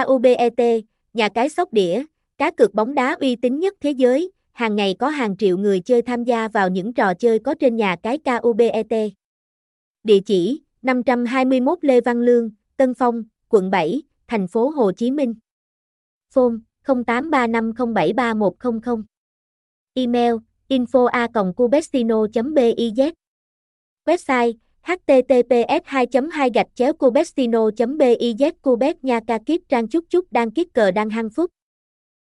Ra Ubet, nhà cái sóc đĩa, cá cược bóng đá uy tín nhất thế giới, hàng ngày có hàng triệu người chơi tham gia vào những trò chơi có trên nhà cái Kubet. Địa chỉ: 521 Lê Văn Lương, Tân Phong, quận 7, thành phố Hồ Chí Minh. Phone: 0835073100. Email: info@kubetcasino.biz. Website: https://kubetcasino.biz. Kubet nhà ca kiếp trang chúc chúc đang kiếp cờ đang hăng phúc.